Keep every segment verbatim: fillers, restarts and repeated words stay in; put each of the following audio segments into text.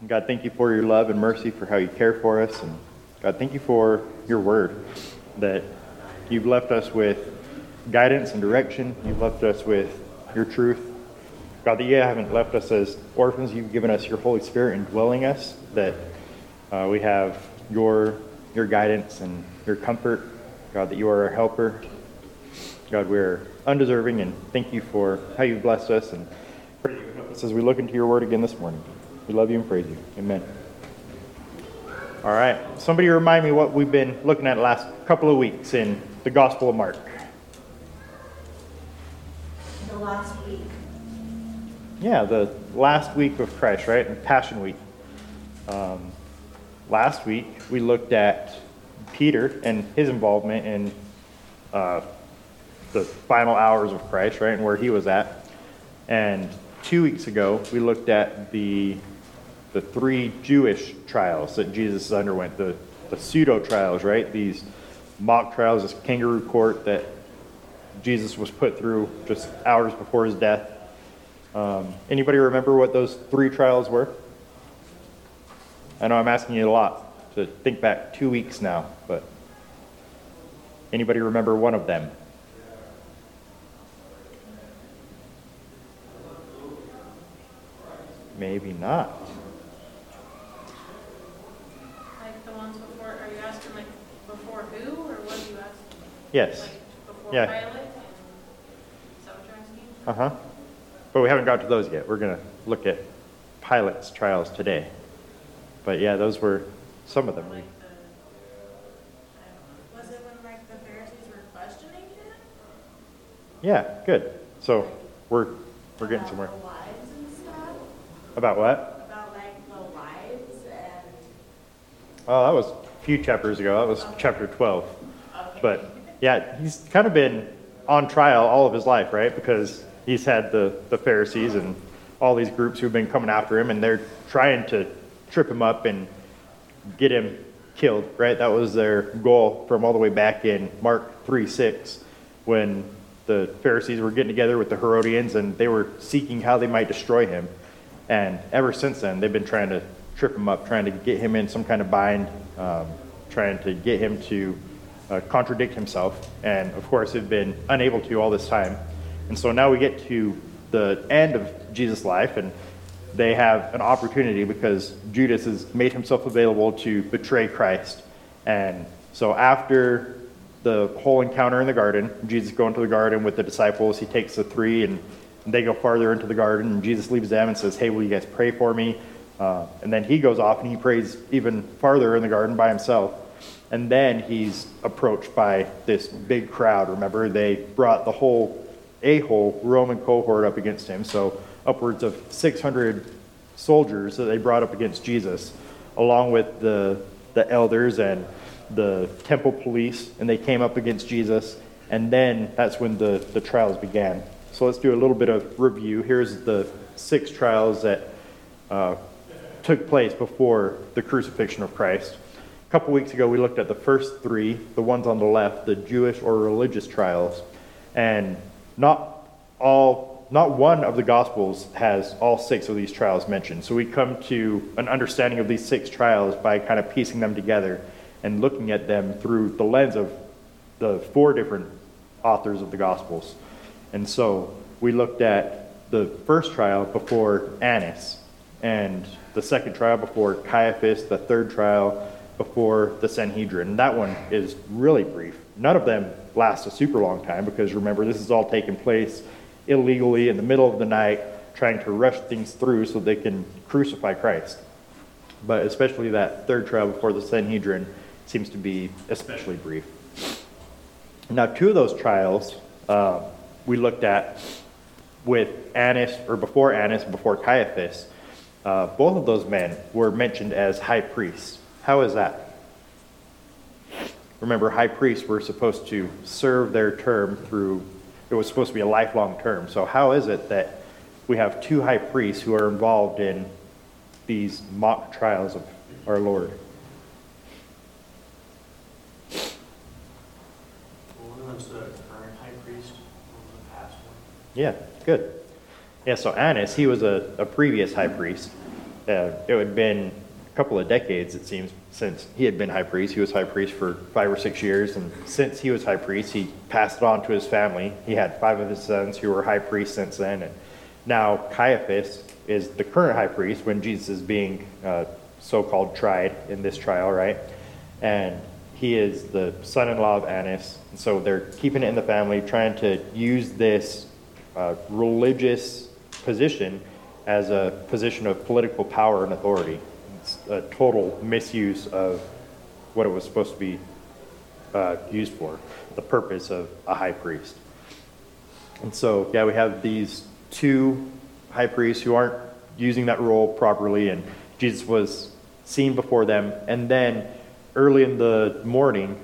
And God, thank you for your love and mercy, for how you care for us. And God, thank you for your word, that you've left us with guidance and direction. You've left us with your truth. God, that you haven't left us as orphans. You've given us your Holy Spirit indwelling us, that uh, we have your your guidance and your comfort. God, that you are our helper. God, we're undeserving, and thank you for how you've blessed us, and pray that you help us as we look into your word again this morning. We love you and praise you. Amen. All right. Somebody remind me what we've been looking at the last couple of weeks in the Gospel of Mark. The last week. Yeah, the last week of Christ, right? And Passion Week. Um, last week, we looked at Peter and his involvement in uh, the final hours of Christ, right? And where he was at. And two weeks ago, we looked at the the three Jewish trials that Jesus underwent, the, the pseudo-trials, right? These mock trials, this kangaroo court that Jesus was put through just hours before his death. Um, anybody remember what those three trials were? I know I'm asking you a lot to think back two weeks now, but anybody remember one of them? Maybe not. Like the ones before, are you asking like before who, or what are you asking? Yes. Like before yeah. Pilate? And, is that what you're asking? Uh-huh. But we haven't got to those yet. We're going to look at Pilate's trials today. But yeah, those were some of them. Like the, I don't know. Was it when like the Pharisees were questioning him? Yeah, good. So we're we're getting somewhere. About the wives and stuff? About what? About like the wives and... Oh, that was a few chapters ago. That was okay. Chapter twelve. Okay. But yeah, he's kind of been on trial all of his life, right? Because... he's had the, the Pharisees and all these groups who've been coming after him, and they're trying to trip him up and get him killed, right? That was their goal from all the way back in Mark three six, when the Pharisees were getting together with the Herodians, and they were seeking how they might destroy him. And ever since then, they've been trying to trip him up, trying to get him in some kind of bind, um, trying to get him to uh, contradict himself. And of course, they've been unable to all this time. And so now we get to the end of Jesus' life, and they have an opportunity because Judas has made himself available to betray Christ. And so after the whole encounter in the garden, Jesus going to the garden with the disciples, he takes the three, and they go farther into the garden, and Jesus leaves them and says, hey, will you guys pray for me? Uh, and then he goes off, and he prays even farther in the garden by himself. And then he's approached by this big crowd. Remember, they brought the whole... a whole Roman cohort up against him, so upwards of six hundred soldiers that they brought up against Jesus, along with the the elders and the temple police, and they came up against Jesus, and then that's when the, the trials began. So let's do a little bit of review. Here's the six trials that uh, took place before the crucifixion of Christ. A couple weeks ago, we looked at the first three, the ones on the left, the Jewish or religious trials, and Not all, not one of the Gospels has all six of these trials mentioned. So we come to an understanding of these six trials by kind of piecing them together and looking at them through the lens of the four different authors of the Gospels. And so we looked at the first trial before Annas, and the second trial before Caiaphas, the third trial before the Sanhedrin. That one is really brief. None of them last a super long time because, remember, this is all taking place illegally in the middle of the night, trying to rush things through so they can crucify Christ. But especially that third trial before the Sanhedrin seems to be especially brief. Now, two of those trials uh, we looked at with Annas, or before Annas, before Caiaphas. Uh, both of those men were mentioned as high priests. How is that? Remember, high priests were supposed to serve their term through, it was supposed to be a lifelong term. So how is it that we have two high priests who are involved in these mock trials of our Lord? Well, one of them's the current high priest, one of the past one. Yeah, good. Yeah, so Annas, he was a, a previous high priest. Uh, it had been a couple of decades, it seems, since he had been high priest. He was high priest for five or six years, and since he was high priest, he passed it on to his family. He had five of his sons who were high priests since then, and now Caiaphas is the current high priest when Jesus is being uh, so-called tried in this trial, right? And he is the son-in-law of Annas, and so they're keeping it in the family, trying to use this uh, religious position as a position of political power and authority. It's a total misuse of what it was supposed to be uh, used for, the purpose of a high priest. And so, yeah, we have these two high priests who aren't using that role properly, and Jesus was seen before them. And then early in the morning,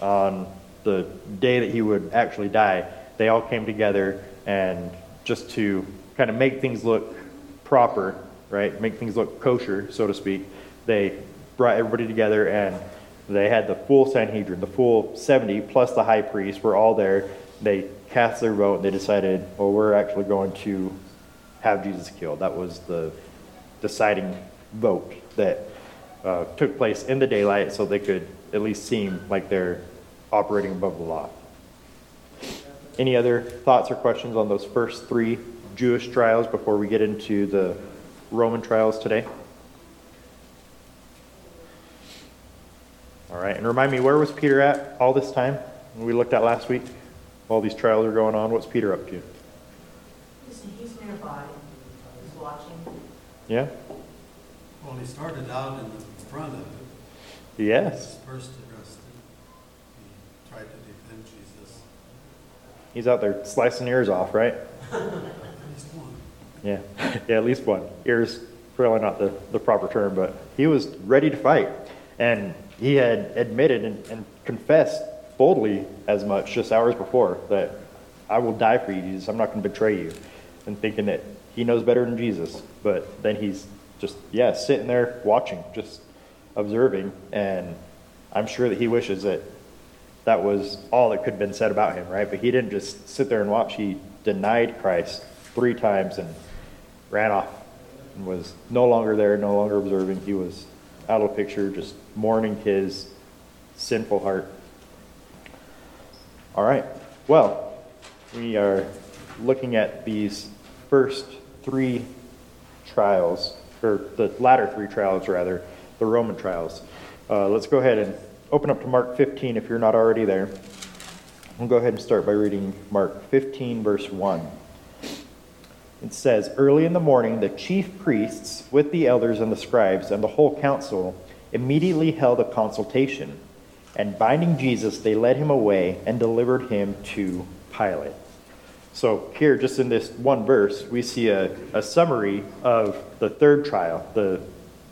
on the day that he would actually die, they all came together, and just to kind of make things look proper, right, make things look kosher, so to speak, they brought everybody together, and they had the full Sanhedrin, the full seventy, plus the high priest, were all there. They cast their vote, and they decided, well, we're actually going to have Jesus killed. That was the deciding vote that uh, took place in the daylight, so they could at least seem like they're operating above the law. Any other thoughts or questions on those first three Jewish trials before we get into the Roman trials today? All right, and remind me, where was Peter at all this time? We looked at last week. All these trials are going on. What's Peter up to? He's nearby. He's watching. Yeah? Well, he started out in the front of it. Yes. He was first arrested. He tried to defend Jesus. He's out there slicing ears off, right? Yeah, yeah, at least one. Ears, probably not the, the proper term, but he was ready to fight. And he had admitted and, and confessed boldly as much just hours before that, I will die for you, Jesus. I'm not going to betray you. And thinking that he knows better than Jesus. But then he's just, yeah, sitting there watching, just observing. And I'm sure that he wishes that that was all that could have been said about him, right? But he didn't just sit there and watch. He denied Christ three times and ran off and was no longer there, no longer observing. He was out of the picture, just mourning his sinful heart. All right. Well, we are looking at these first three trials, or the latter three trials, rather, the Roman trials. Uh, let's go ahead and open up to Mark fifteen if you're not already there. We'll go ahead and start by reading Mark fifteen, verse one. It says, "Early in the morning, the chief priests with the elders and the scribes and the whole council immediately held a consultation. And binding Jesus, they led him away and delivered him to Pilate." So here, just in this one verse, we see a, a summary of the third trial, the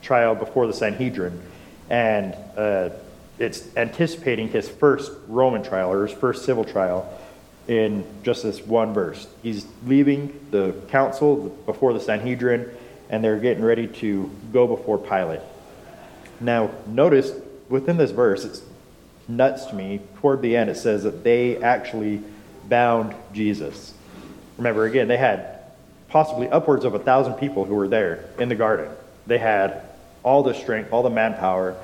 trial before the Sanhedrin. And uh, it's anticipating his first Roman trial, or his first civil trial, in just this one verse. He's leaving the council before the Sanhedrin, and they're getting ready to go before Pilate. Now, notice within this verse, it's nuts to me, toward the end it says that they actually bound Jesus. Remember, again, they had possibly upwards of a thousand people who were there in the garden. They had all the strength, all the manpower.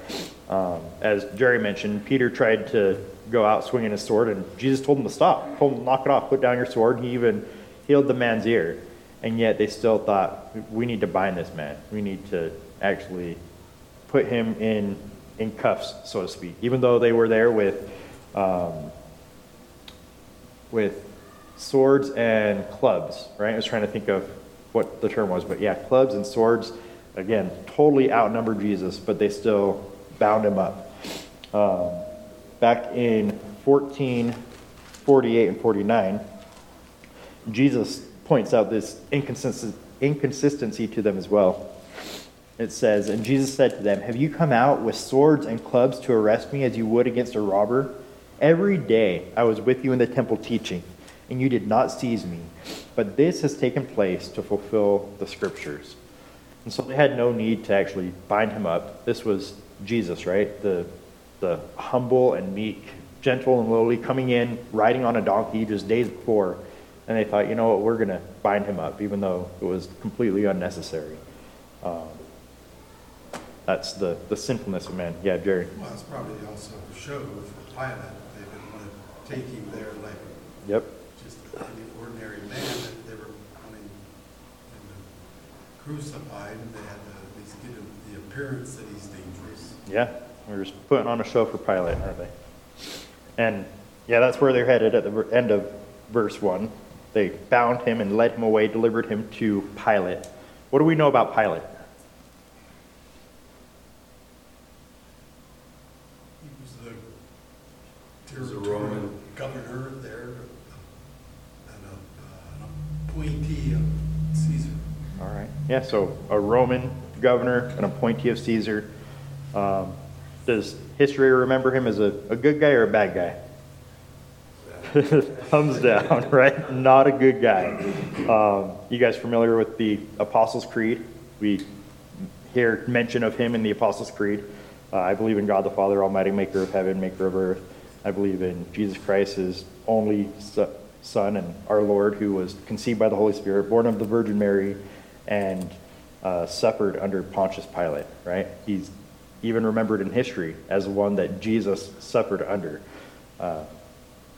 Um, as Jerry mentioned, Peter tried to go out swinging his sword, and Jesus told him to stop, told him knock it off, put down your sword. He even healed the man's ear, and yet they still thought, we need to bind this man, we need to actually put him in in cuffs, so to speak, even though they were there with um, with swords and clubs, right? I was trying to think of what the term was, but yeah, clubs and swords, again, totally outnumbered Jesus, but they still bound him up. Um, back in fourteen forty-eight and forty-nine, Jesus points out this inconsistency, inconsistency to them as well. It says, "And Jesus said to them, 'Have you come out with swords and clubs to arrest me as you would against a robber? Every day I was with you in the temple teaching, and you did not seize me. But this has taken place to fulfill the scriptures.'" And so they had no need to actually bind him up. This was Jesus, right? The the humble and meek, gentle and lowly, coming in, riding on a donkey just days before. And they thought, you know what, we're going to bind him up, even though it was completely unnecessary. Um, That's the, the sinfulness of man. Yeah, Jerry. Well, it's probably also show for Pilate. They didn't want to take him there like yep. just any ordinary man. That they were wanting him crucified. They had to at least give him the appearance that he's dangerous. Yeah, they're just putting on a show for Pilate, aren't they? And yeah, that's where they're headed at the end of verse one. They bound him and led him away, delivered him to Pilate. What do we know about Pilate? He was the Roman governor there, and an appointee of Caesar. All right. Yeah, so a Roman governor, an appointee of Caesar. Um, does history remember him as a, a good guy or a bad guy? Thumbs down, right? Not a good guy. Um, you guys familiar with the Apostles' Creed? We hear mention of him in the Apostles' Creed. Uh, I believe in God the Father, Almighty, maker of heaven, maker of earth. I believe in Jesus Christ, his only Son and our Lord, who was conceived by the Holy Spirit, born of the Virgin Mary, and uh, suffered under Pontius Pilate, right? He's even remembered in history as one that Jesus suffered under. Uh,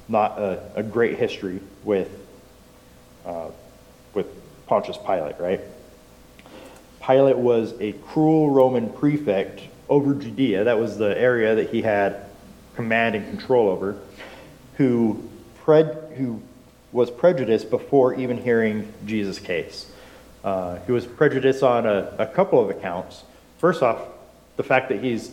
Not a, a great history with uh, with Pontius Pilate, right? Pilate was a cruel Roman prefect over Judea. That was the area that he had command and control over, who pred who was prejudiced before even hearing Jesus' case. Uh, he was prejudiced on a, a couple of accounts. First off, the fact that he's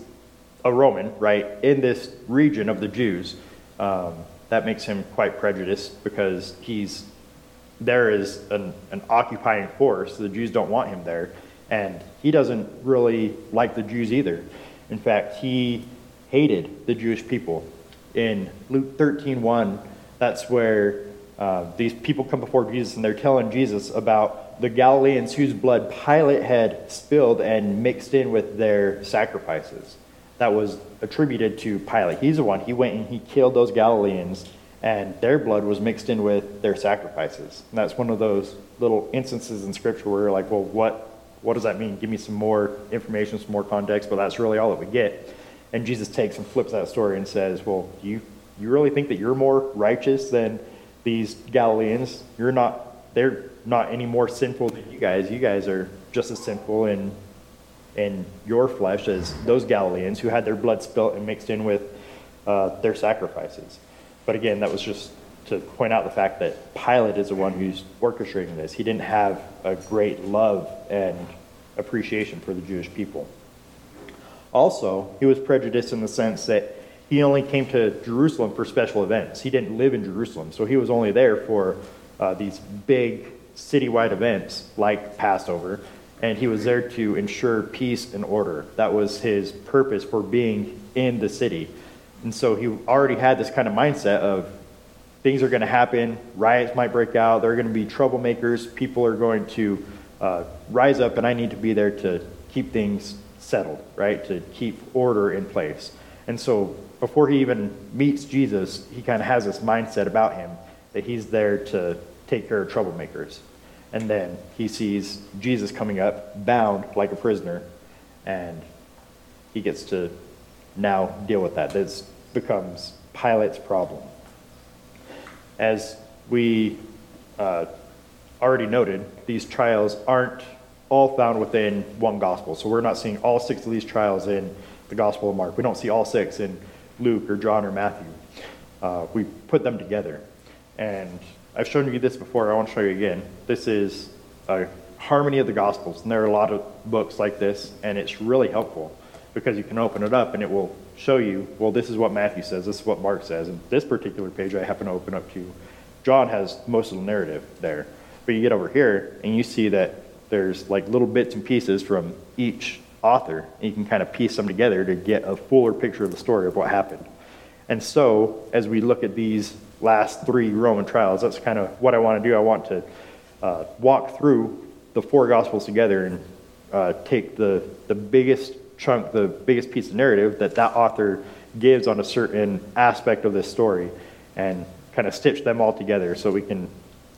a Roman, right, in this region of the Jews. Um, That makes him quite prejudiced because he's there is an, an occupying force. The Jews don't want him there, and he doesn't really like the Jews either. In fact, he hated the Jewish people. In Luke thirteen one, that's where uh, these people come before Jesus, and they're telling Jesus about the Galileans whose blood Pilate had spilled and mixed in with their sacrifices. That was attributed to Pilate. He's the one. He went and he killed those Galileans, and their blood was mixed in with their sacrifices. And that's one of those little instances in Scripture where you're like, well, what what does that mean? Give me some more information, some more context, but that's really all that we get. And Jesus takes and flips that story and says, well, you, you really think that you're more righteous than these Galileans? You're not. They're not any more sinful than you guys. You guys are just as sinful and in your flesh as those Galileans who had their blood spilt and mixed in with uh, their sacrifices. But again, that was just to point out the fact that Pilate is the one who's orchestrating this. He didn't have a great love and appreciation for the Jewish people. Also, he was prejudiced in the sense that he only came to Jerusalem for special events. He didn't live in Jerusalem, so he was only there for uh, these big citywide events like Passover. And he was there to ensure peace and order. That was his purpose for being in the city. And so he already had this kind of mindset of things are going to happen, riots might break out, there are going to be troublemakers, people are going to uh, rise up, and I need to be there to keep things settled, right? To keep order in place. And so before he even meets Jesus, he kind of has this mindset about him that he's there to take care of troublemakers. And then he sees Jesus coming up, bound like a prisoner, and he gets to now deal with that. This becomes Pilate's problem. As we uh, already noted, these trials aren't all found within one gospel. So we're not seeing all six of these trials in the Gospel of Mark. We don't see all six in Luke or John or Matthew. Uh, we put them together. And I've shown you this before. I want to show you again. This is a harmony of the Gospels, and there are a lot of books like this, and it's really helpful because you can open it up and it will show you, well, this is what Matthew says, this is what Mark says, and this particular page I happen to open up to. John has most of the narrative there, but you get over here and you see that there's like little bits and pieces from each author, and you can kind of piece them together to get a fuller picture of the story of what happened. And so, as we look at these last three Roman trials, that's kind of what I want to do. I want to uh, walk through the four Gospels together and uh, take the, the biggest chunk, the biggest piece of narrative that that author gives on a certain aspect of this story and kind of stitch them all together so we can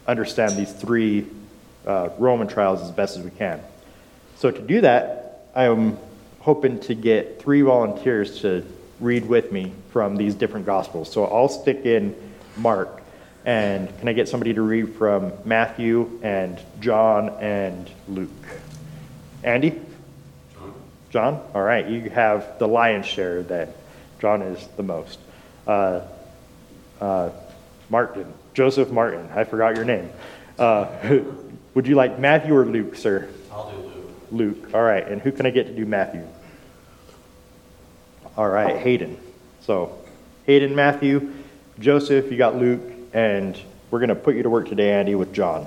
understand these three uh, Roman trials as best as we can. So to do that, I am hoping to get three volunteers to read with me from these different Gospels. So I'll stick in Mark. And can I get somebody to read from Matthew and John and Luke? Andy? John. John? All right, you have the lion's share then. John is the most. Uh, uh, Martin, Joseph Martin, I forgot your name. Uh, would you like Matthew or Luke, sir? I'll do Luke. Luke, all right. And who can I get to do Matthew? All right, Hayden. So Hayden, Matthew, Joseph, you got Luke, and we're going to put you to work today, Andy, with John.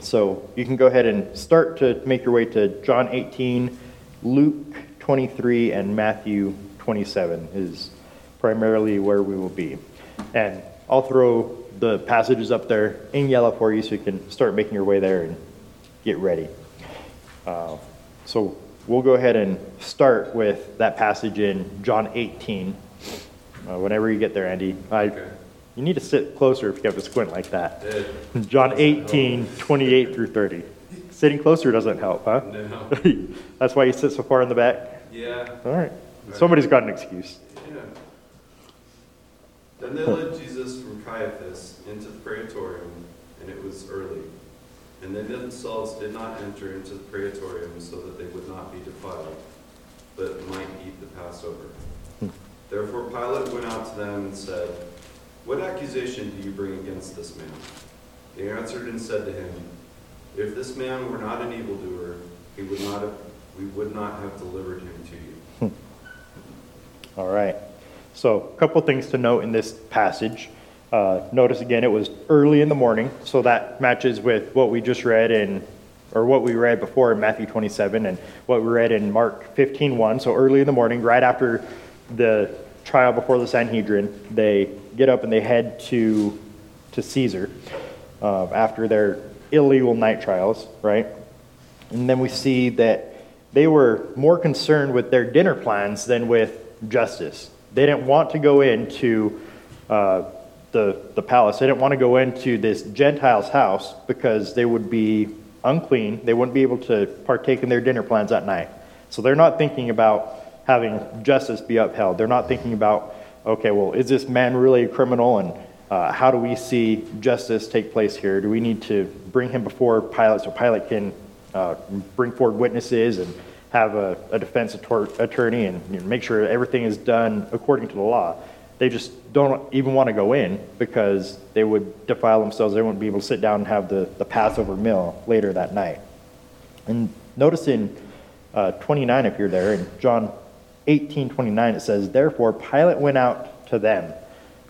So you can go ahead and start to make your way to John eighteen, Luke twenty-three, and Matthew twenty-seven is primarily where we will be. And I'll throw the passages up there in yellow for you so you can start making your way there and get ready. Uh, so we'll go ahead and start with that passage in John eighteen. Uh, whenever you get there, Andy. I, okay. You need to sit closer if you have to squint like that. John eighteen, twenty-eight through thirty. Sitting closer doesn't help, huh? No. That's why you sit so far in the back? Yeah. All right. Right. Somebody's got an excuse. Yeah. Then they led Jesus from Caiaphas into the Praetorium, and it was early. And they themselves did not enter into the Praetorium so that they would not be defiled, but might eat the Passover. Hmm. Therefore Pilate went out to them and said, "What accusation do you bring against this man?" They answered and said to him, "If this man were not an evildoer, he would not have, we would not have delivered him to you." All right. So a couple things to note in this passage. Uh, notice again, it was early in the morning, so that matches with what we just read in, or what we read before in Matthew twenty-seven and what we read in Mark fifteen one. So early in the morning, right after the trial before the Sanhedrin, they get up and they head to to Caesar uh, after their illegal night trials, right? And then we see that they were more concerned with their dinner plans than with justice. They didn't want to go into uh, the the palace. They didn't want to go into this Gentile's house because they would be unclean. They wouldn't be able to partake in their dinner plans that night. So they're not thinking about having justice be upheld. They're not thinking about, okay, well, is this man really a criminal, and uh, how do we see justice take place here? Do we need to bring him before Pilate so Pilate can uh, bring forward witnesses and have a, a defense attorney and, you know, make sure everything is done according to the law? They just don't even want to go in because they would defile themselves. They wouldn't be able to sit down and have the, the Passover meal later that night. And notice in uh, twenty-nine, if you're there, in John eighteen twenty-nine, it says, "Therefore Pilate went out to them,"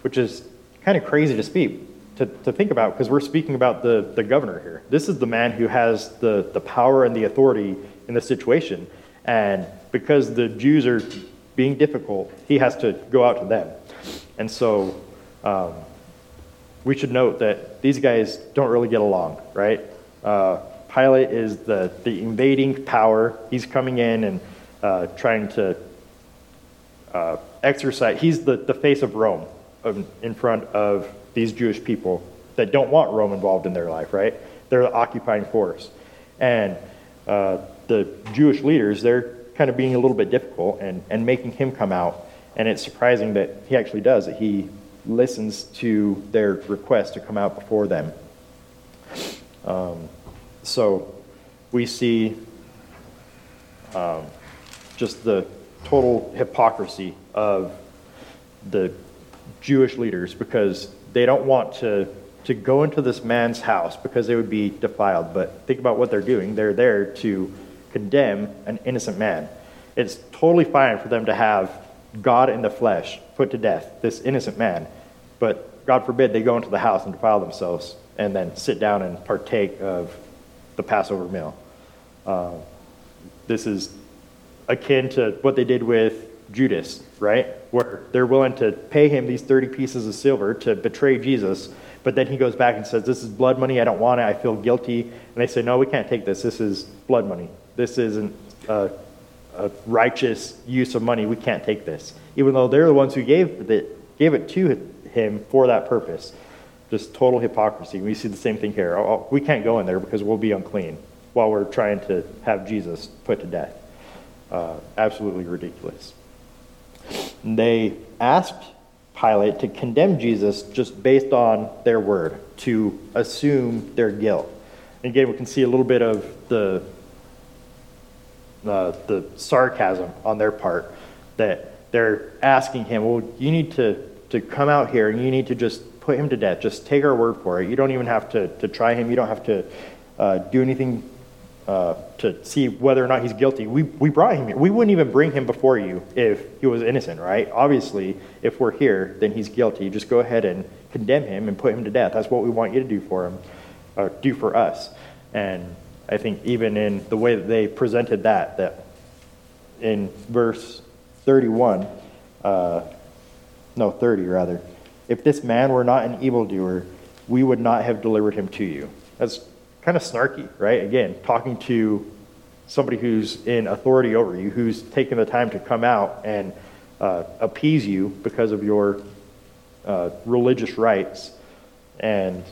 which is kind of crazy to speak, to, to think about, because we're speaking about the, the governor here. This is the man who has the, the power and the authority in this situation. And because the Jews are being difficult, he has to go out to them. And so um, we should note that these guys don't really get along, right? Uh, Pilate is the, the invading power. He's coming in and uh, trying to uh, exercise. He's the, the face of Rome in front of these Jewish people that don't want Rome involved in their life, right? They're the occupying force. And uh, the Jewish leaders, they're kind of being a little bit difficult and, and making him come out. And it's surprising that he actually does, that he listens to their request to come out before them. Um, so we see um, just the total hypocrisy of the Jewish leaders, because they don't want to to go into this man's house because they would be defiled. But think about what they're doing. They're there to condemn an innocent man. It's totally fine for them to have God in the flesh put to death, this innocent man. But God forbid they go into the house and defile themselves and then sit down and partake of the Passover meal. Uh, this is akin to what they did with Judas, right? Where they're willing to pay him these thirty pieces of silver to betray Jesus, but then he goes back and says, "This is blood money. I don't want it. I feel guilty." And they say, "No, we can't take this. This is blood money. This isn't a, a righteous use of money. We can't take this," even though they're the ones who gave it, gave it to him for that purpose. Just total hypocrisy. We see the same thing here. Oh, we can't go in there because we'll be unclean while we're trying to have Jesus put to death. uh, absolutely ridiculous. They asked Pilate to condemn Jesus just based on their word, to assume their guilt. And again, we can see a little bit of the uh, the sarcasm on their part, that they're asking him, well, you need to, to come out here and you need to just put him to death. Just take our word for it. You don't even have to, to try him. You don't have to uh, do anything uh, to see whether or not he's guilty. We we brought him here. We wouldn't even bring him before you if he was innocent, right? Obviously, if we're here, then he's guilty. Just go ahead and condemn him and put him to death. That's what we want you to do for him, or do for us. And I think even in the way that they presented that, that in verse thirty-one, uh, no, thirty rather, if this man were not an evildoer, we would not have delivered him to you. That's kind of snarky, right? Again, talking to somebody who's in authority over you, who's taken the time to come out and uh, appease you because of your uh, religious rights, and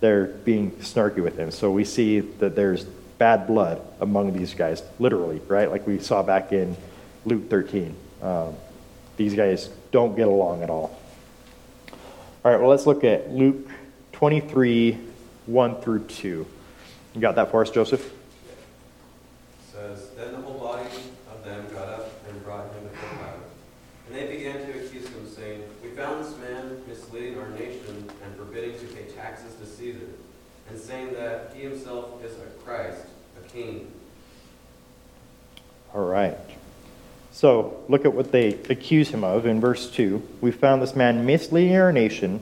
they're being snarky with him. So we see that there's bad blood among these guys, literally, right? Like we saw back in Luke thirteen. Um, these guys don't get along at all. All right, well, let's look at Luke twenty-three, one through two. You got that for us, Joseph? It says, then the whole body of them got up and brought him to Pilate. And they began to accuse him, saying, we found this man misleading our nation and forbidding to pay taxes to Caesar, and saying that he himself is a Christ, a king. All right. So, look at what they accuse him of in verse two. We found this man misleading our nation,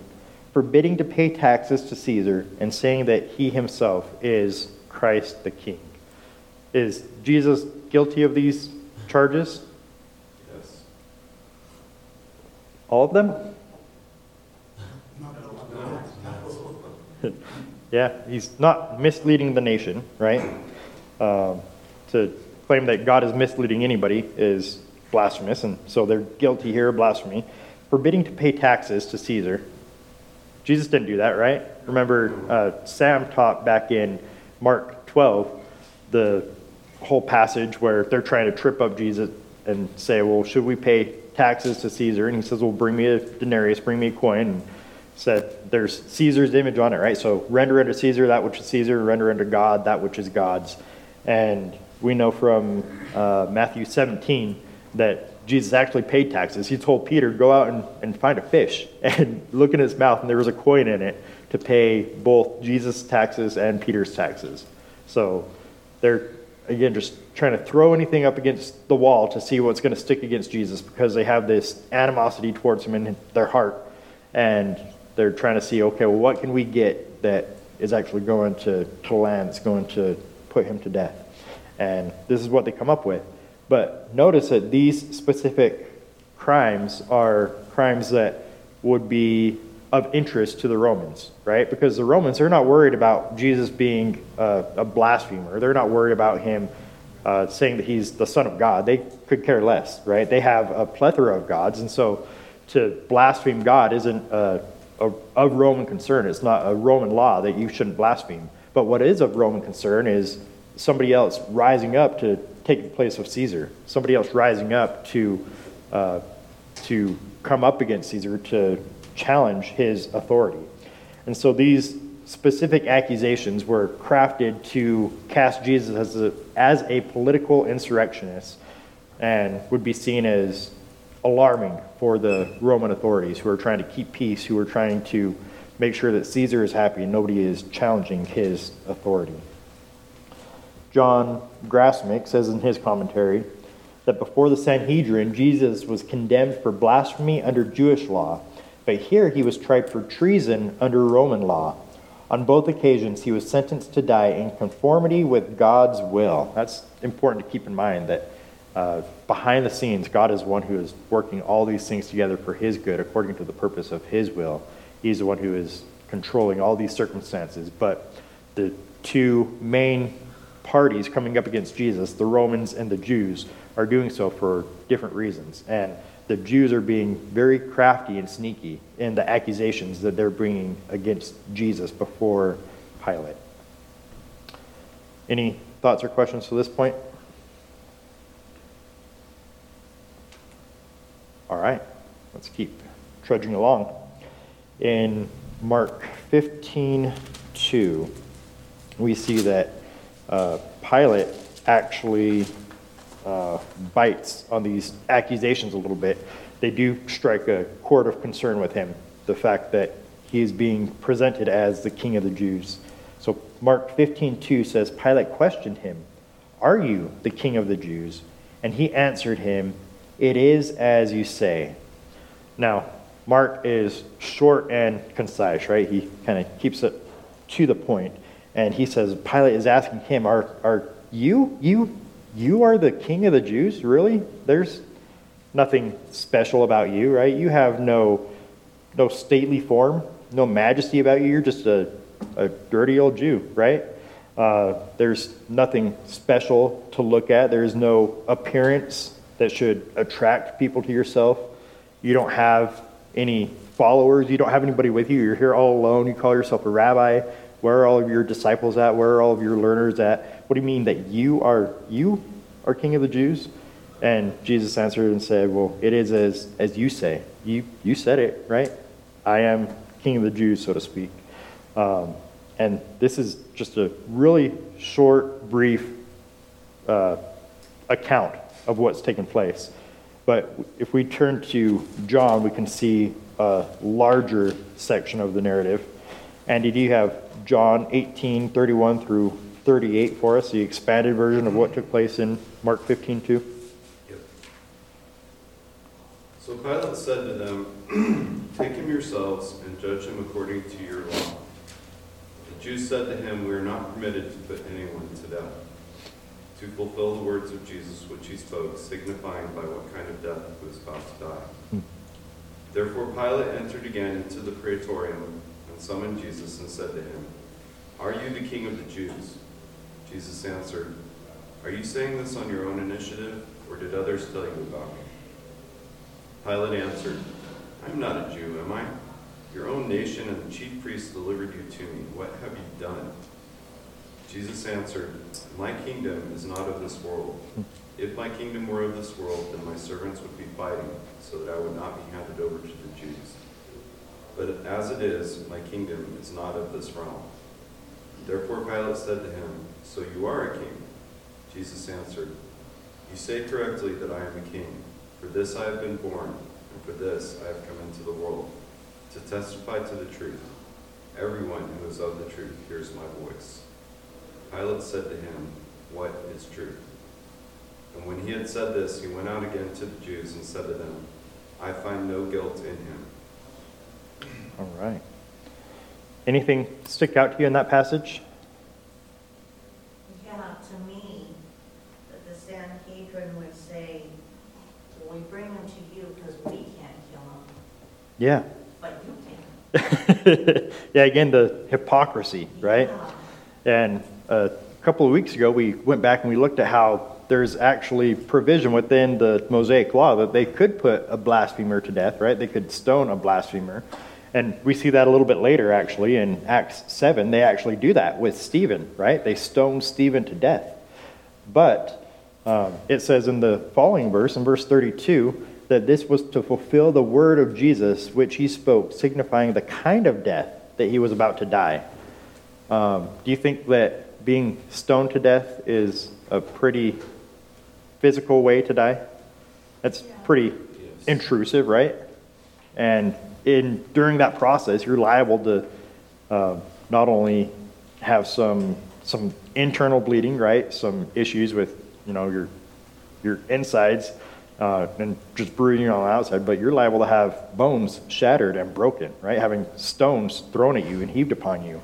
forbidding to pay taxes to Caesar, and saying that he himself is Christ the King. Is Jesus guilty of these charges? Yes. All of them? Yeah, he's not misleading the nation, right? Um, to... claim that God is misleading anybody is blasphemous, and so they're guilty here of blasphemy. Forbidding to pay taxes to Caesar. Jesus didn't do that, right? Remember, uh, Sam taught back in Mark twelve, the whole passage where they're trying to trip up Jesus and say, well, should we pay taxes to Caesar? And he says, well, bring me a denarius, bring me a coin. And said, there's Caesar's image on it, right? So render unto Caesar that which is Caesar, render unto God that which is God's. And we know from uh, Matthew seventeen that Jesus actually paid taxes. He told Peter, go out and, and find a fish and look in his mouth, and there was a coin in it to pay both Jesus' taxes and Peter's taxes. So they're, again, just trying to throw anything up against the wall to see what's going to stick against Jesus, because they have this animosity towards him in their heart, and they're trying to see, okay, well, what can we get that is actually going to, to land, that's going to put him to death? And this is what they come up with. But notice that these specific crimes are crimes that would be of interest to the Romans, right? Because the Romans, they're not worried about Jesus being a, a blasphemer. They're not worried about him uh, saying that he's the Son of God. They could care less, right? They have a plethora of gods. And so to blaspheme God isn't a, a, of Roman concern. It's not a Roman law that you shouldn't blaspheme. But what is of Roman concern is somebody else rising up to take the place of Caesar, somebody else rising up to uh, to come up against Caesar, to challenge his authority. And so these specific accusations were crafted to cast Jesus as a, as a political insurrectionist, and would be seen as alarming for the Roman authorities, who are trying to keep peace, who are trying to make sure that Caesar is happy and nobody is challenging his authority. John Grassmick says in his commentary that before the Sanhedrin, Jesus was condemned for blasphemy under Jewish law, but here he was tried for treason under Roman law. On both occasions, he was sentenced to die in conformity with God's will. That's important to keep in mind, that uh, behind the scenes, God is one who is working all these things together for his good, according to the purpose of his will. He's the one who is controlling all these circumstances, but the two main parties coming up against Jesus, the Romans and the Jews, are doing so for different reasons. And the Jews are being very crafty and sneaky in the accusations that they're bringing against Jesus before Pilate. Any thoughts or questions to this point? All right, let's keep trudging along. In Mark fifteen two, we see that uh, Pilate actually uh, bites on these accusations a little bit. They do strike a chord of concern with him, the fact that he is being presented as the king of the Jews. So Mark fifteen two says, Pilate questioned him, "Are you the king of the Jews?" And he answered him, "It is as you say." Now, Mark is short and concise, right? He kind of keeps it to the point. And he says, Pilate is asking him, are are you, you, you are the king of the Jews? Really? There's nothing special about you, right? You have no no stately form, no majesty about you. You're just a, a dirty old Jew, right? Uh, there's nothing special to look at. There's no appearance that should attract people to yourself. You don't have any followers. You don't have anybody with you. You're here all alone. You call yourself a rabbi. Where are all of your disciples at? Where are all of your learners at? What do you mean that you are you are king of the Jews? And Jesus answered and said, well, it is as as you say. You you said it, right? I am king of the Jews, so to speak. Um, and this is just a really short, brief uh, account of what's taken place. But if we turn to John, we can see a larger section of the narrative. Andy, do you have John eighteen thirty-one through thirty-eight for us, the expanded version of what took place in Mark fifteen two? Yep. So Pilate said to them, "Take him yourselves and judge him according to your law." The Jews said to him, "We are not permitted to put anyone to death," to fulfill the words of Jesus which he spoke, signifying by what kind of death he was about to die. Hmm. Therefore Pilate entered again into the Praetorium and summoned Jesus and said to him, "Are you the king of the Jews?" Jesus answered, "Are you saying this on your own initiative, or did others tell you about me?" Pilate answered, "I am not a Jew, am I? Your own nation and the chief priests delivered you to me. What have you done?" Jesus answered, "My kingdom is not of this world. If my kingdom were of this world, then my servants would be fighting, so that I would not be handed over to the Jews. But as it is, my kingdom is not of this realm." Therefore Pilate said to him, "So you are a king?" Jesus answered, "You say correctly that I am a king. For this I have been born, and for this I have come into the world, to testify to the truth. Everyone who is of the truth hears my voice." Pilate said to him, "What is truth?" And when he had said this, he went out again to the Jews and said to them, "I find no guilt in him." All right. Anything stick out to you in that passage? Yeah, to me, that the Sanhedrin would say, "Well, we bring him to you because we can't kill him." Yeah. But you can. Yeah, again, the hypocrisy, right? Yeah. And a couple of weeks ago, we went back and we looked at how there's actually provision within the Mosaic law that they could put a blasphemer to death, right? They could stone a blasphemer. And we see that a little bit later, actually, in Acts seven. They actually do that with Stephen, right? They stone Stephen to death. But um, it says in the following verse, in verse thirty-two, that this was to fulfill the word of Jesus, which he spoke, signifying the kind of death that he was about to die. Um, do you think that being stoned to death is a pretty physical way to die? That's yeah. pretty yes. intrusive, right? And in during that process, you're liable to uh, not only have some some internal bleeding, right? Some issues with you know your your insides uh, and just bruising on the outside, but you're liable to have bones shattered and broken, right? Having stones thrown at you and heaved upon you,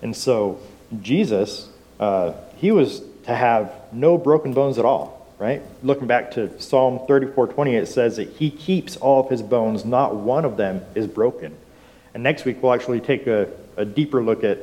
and so Jesus. Uh, he was to have no broken bones at all, right? Looking back to Psalm thirty-four twenty, it says that he keeps all of his bones, not one of them is broken. And next week we'll actually take a, a deeper look at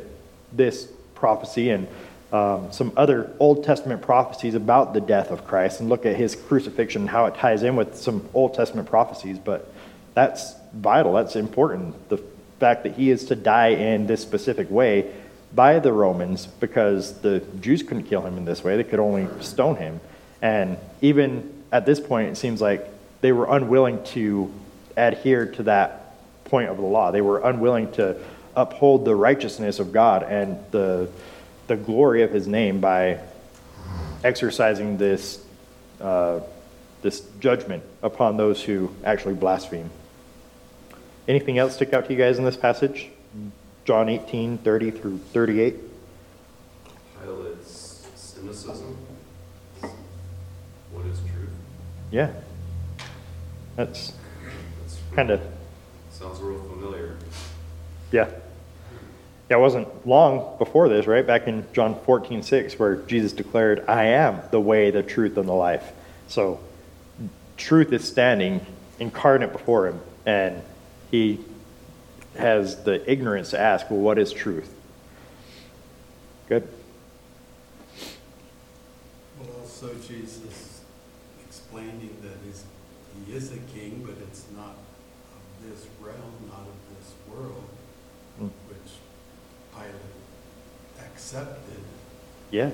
this prophecy and um, some other Old Testament prophecies about the death of Christ and look at his crucifixion and how it ties in with some Old Testament prophecies. But that's vital, that's important, the fact that he is to die in this specific way by the Romans, because the Jews couldn't kill him in this way. They could only stone him. And even at this point, it seems like they were unwilling to adhere to that point of the law. They were unwilling to uphold the righteousness of God and the the glory of his name by exercising this uh, this judgment upon those who actually blaspheme. Anything else stick out to you guys in this passage? John eighteen, thirty through thirty-eight. Pilate's cynicism. What is truth? Yeah. That's, That's kind of... Sounds real familiar. Yeah. Yeah, it wasn't long before this, right? Back in John fourteen, six, where Jesus declared, I am the way, the truth, and the life. So truth is standing incarnate before him, and he has the ignorance to ask, well, what is truth? Good. Well, also Jesus explaining that he's, he is a king, but it's not of this realm, not of this world, mm. which Pilate accepted. Yes.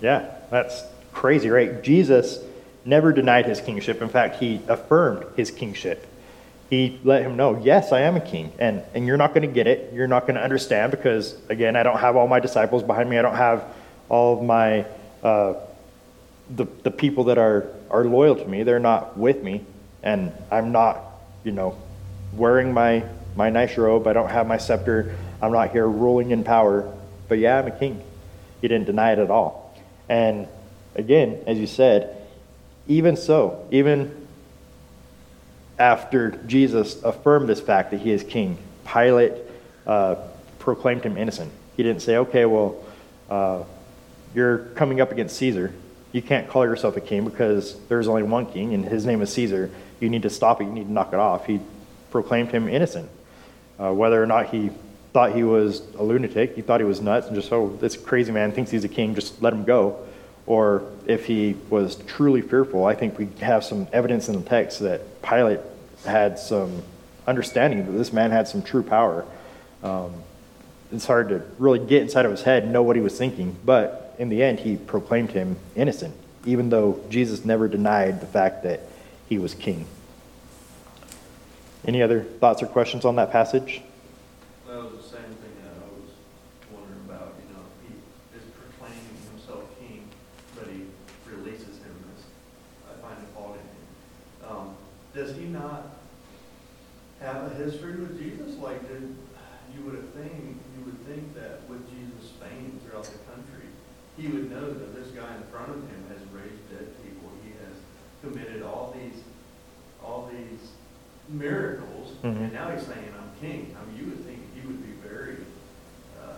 Yeah, that's crazy, right? Jesus never denied his kingship. In fact, he affirmed his kingship. He let him know, yes, I am a king, and, and you're not going to get it. You're not going to understand because, again, I don't have all my disciples behind me. I don't have all of my, uh, the the people that are, are loyal to me. They're not with me, and I'm not, you know, wearing my, my nice robe. I don't have my scepter. I'm not here ruling in power, but yeah, I'm a king. He didn't deny it at all. And again, as you said, even so, even after Jesus affirmed this fact that he is king, Pilate uh, proclaimed him innocent. He didn't say, okay, well, uh, you're coming up against Caesar. You can't call yourself a king because there's only one king, and his name is Caesar. You need to stop it. You need to knock it off. He proclaimed him innocent. Uh, whether or not he thought he was a lunatic, he thought he was nuts, and just, oh, this crazy man thinks he's a king, just let him go. Or if he was truly fearful, I think we have some evidence in the text that Pilate had some understanding that this man had some true power. Um, it's hard to really get inside of his head and know what he was thinking, but in the end, he proclaimed him innocent, even though Jesus never denied the fact that he was king. Any other thoughts or questions on that passage? That was the same thing that I was wondering about. You know, he is proclaiming himself king, but he releases him. I find it fault in him. Um, Does he not have a history with Jesus? Like, did, you would have think, you would think that with Jesus' fame throughout the country, he would know that this guy in front of him has raised dead people. He has committed all these, all these miracles, mm-hmm. and now he's saying, "I'm king." I mean, you would think he would be very, uh,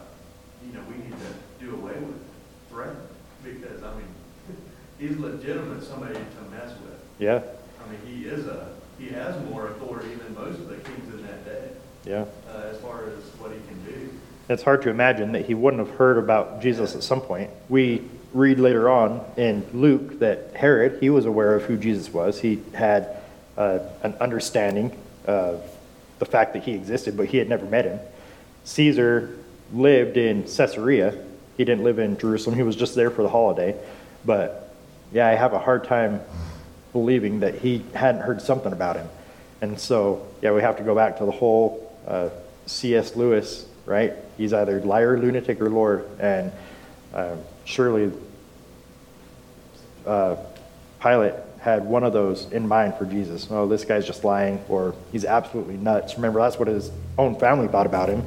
you know, we need to do away with threat because I mean, he's legitimate somebody to mess with. Yeah. I mean, he is a, he has more authority than most of the kings in that day. Yeah. Uh, as far as what he can do. It's hard to imagine that he wouldn't have heard about Jesus at some point. We read later on in Luke that Herod, he was aware of who Jesus was. He had uh, an understanding of the fact that he existed, but he had never met him. Caesar lived in Caesarea. He didn't live in Jerusalem. He was just there for the holiday. But yeah, I have a hard time believing that he hadn't heard something about him. And so, yeah, we have to go back to the whole uh, C S Lewis, right? He's either liar, lunatic, or Lord. And uh, surely uh, Pilate had one of those in mind for Jesus. Oh, this guy's just lying, or he's absolutely nuts. Remember, that's what his own family thought about him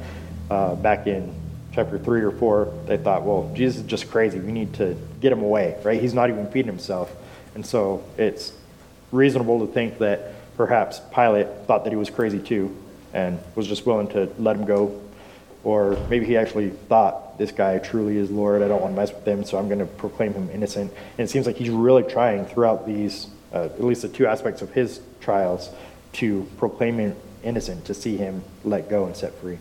uh, back in chapter three or four. They thought, well, Jesus is just crazy. We need to get him away, right? He's not even feeding himself. And so it's reasonable to think that perhaps Pilate thought that he was crazy too and was just willing to let him go. Or maybe he actually thought, this guy truly is Lord. I don't want to mess with him, so I'm going to proclaim him innocent. And it seems like he's really trying throughout these, uh, at least the two aspects of his trials, to proclaim him innocent, to see him let go and set free.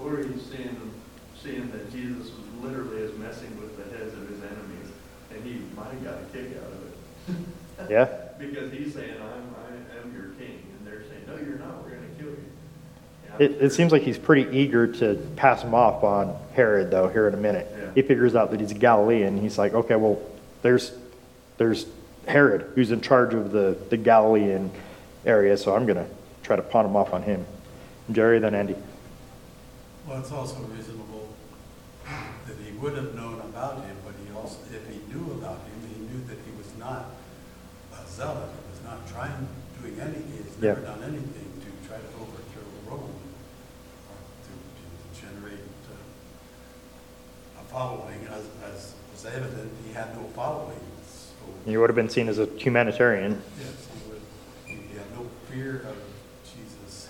Or he's seeing, seeing that Jesus literally is messing with the heads of his enemies. He might have got a kick out of it. Yeah. Because he's saying, I'm, I am your king. And they're saying, no, you're not. We're going to kill you. It, sure. it seems like he's pretty eager to pass him off on Herod, though, here in a minute. Yeah. He figures out that he's a Galilean. He's like, okay, well, there's there's Herod, who's in charge of the, the Galilean area, so I'm going to try to pawn him off on him. Jerry, then Andy. Well, it's also reasonable that he would have known about him, but he also, if he knew about him, he knew that he was not a zealot. He was not trying, doing anything. He's never yeah. done anything to try to overthrow Rome or to, to generate uh, a following. As, as was evident, he had no following. He would have been seen as a humanitarian. Yes, he would. He had no fear of Jesus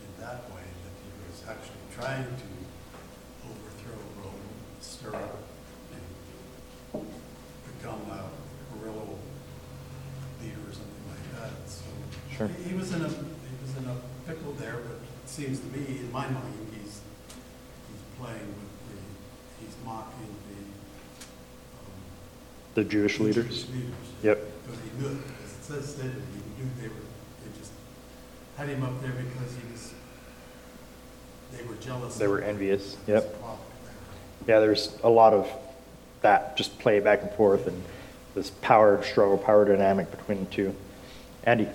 in that way, that he was actually trying to overthrow Rome, stir up, and become a guerrilla leader or something like that. So sure. he, he was in a he was in a pickle there, but it seems to me, in my mind, he's he's playing with the he's mocking the. The Jewish leaders. Jewish leaders. Yep. Because he knew it. As it says that he knew they were. They just had him up there because he was. They were jealous. They were envious. Yep. Yeah, there's a lot of that. Just play back and forth, and this power struggle, power dynamic between the two. Andy.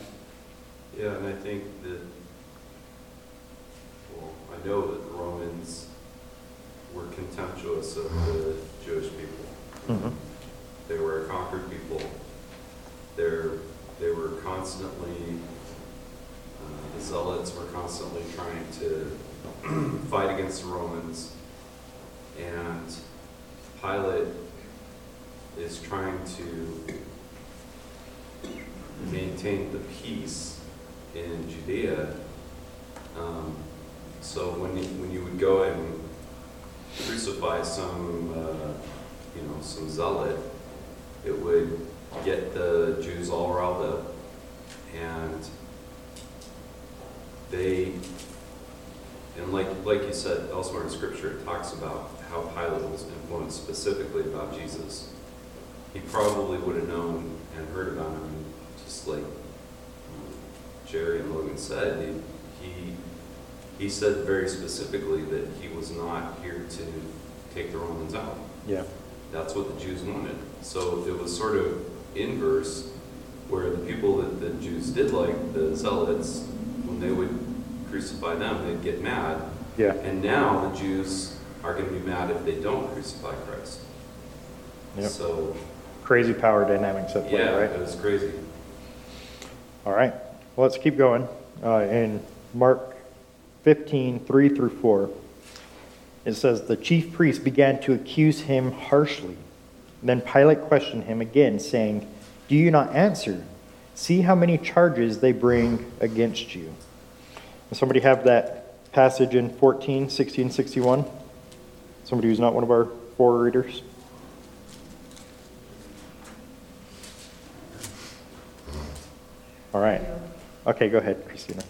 Yeah, and I think that. Well, I know that the Romans were contemptuous of the Jewish people. Mm-hmm. They were a conquered people. They're, they were constantly, uh, the Zealots were constantly trying to fight against the Romans. And Pilate is trying to maintain the peace in Judea. Um, so when you, when you would go and crucify some, uh, you know, some Zealot, it would get the Jews all riled up, and they, and like like you said, elsewhere in Scripture, it talks about how Pilate was influenced specifically about Jesus. He probably would have known and heard about him, just like Jerry and Logan said. He he, he said very specifically that he was not here to take the Romans out. Yeah. That's what the Jews wanted. So it was sort of inverse, where the people that the Jews did like, the Zealots, when they would crucify them, they'd get mad. Yeah. And now the Jews are going to be mad if they don't crucify Christ. Yep. So crazy power dynamics at play, yeah, right? Yeah, it was crazy. All right. Well, let's keep going. Uh, in Mark fifteen, three through four. It says, the chief priests began to accuse him harshly. Then Pilate questioned him again, saying, do you not answer? See how many charges they bring against you. Does somebody have that passage in fourteen, sixteen, sixty-one? Somebody who's not one of our four readers? All right. Okay, go ahead, Christina.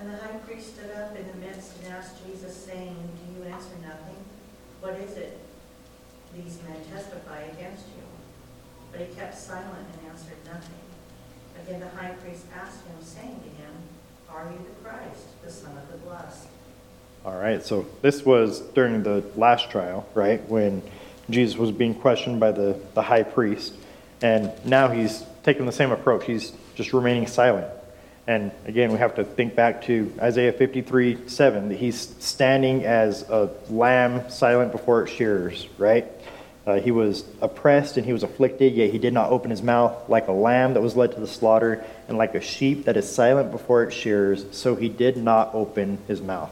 And the high priest stood up in the midst and asked Jesus, saying, do you answer nothing? What is it these men testify against you? But he kept silent and answered nothing. Again the high priest asked him, saying to him, are you the Christ, the Son of the Blessed? All right, so this was during the last trial, right, when Jesus was being questioned by the, the high priest. And now he's taking the same approach. He's just remaining silent. And again, we have to think back to Isaiah fifty-three seven, that he's standing as a lamb silent before its shearers, right? Uh, he was oppressed and he was afflicted, yet he did not open his mouth. Like a lamb that was led to the slaughter, and like a sheep that is silent before its shearers, so he did not open his mouth.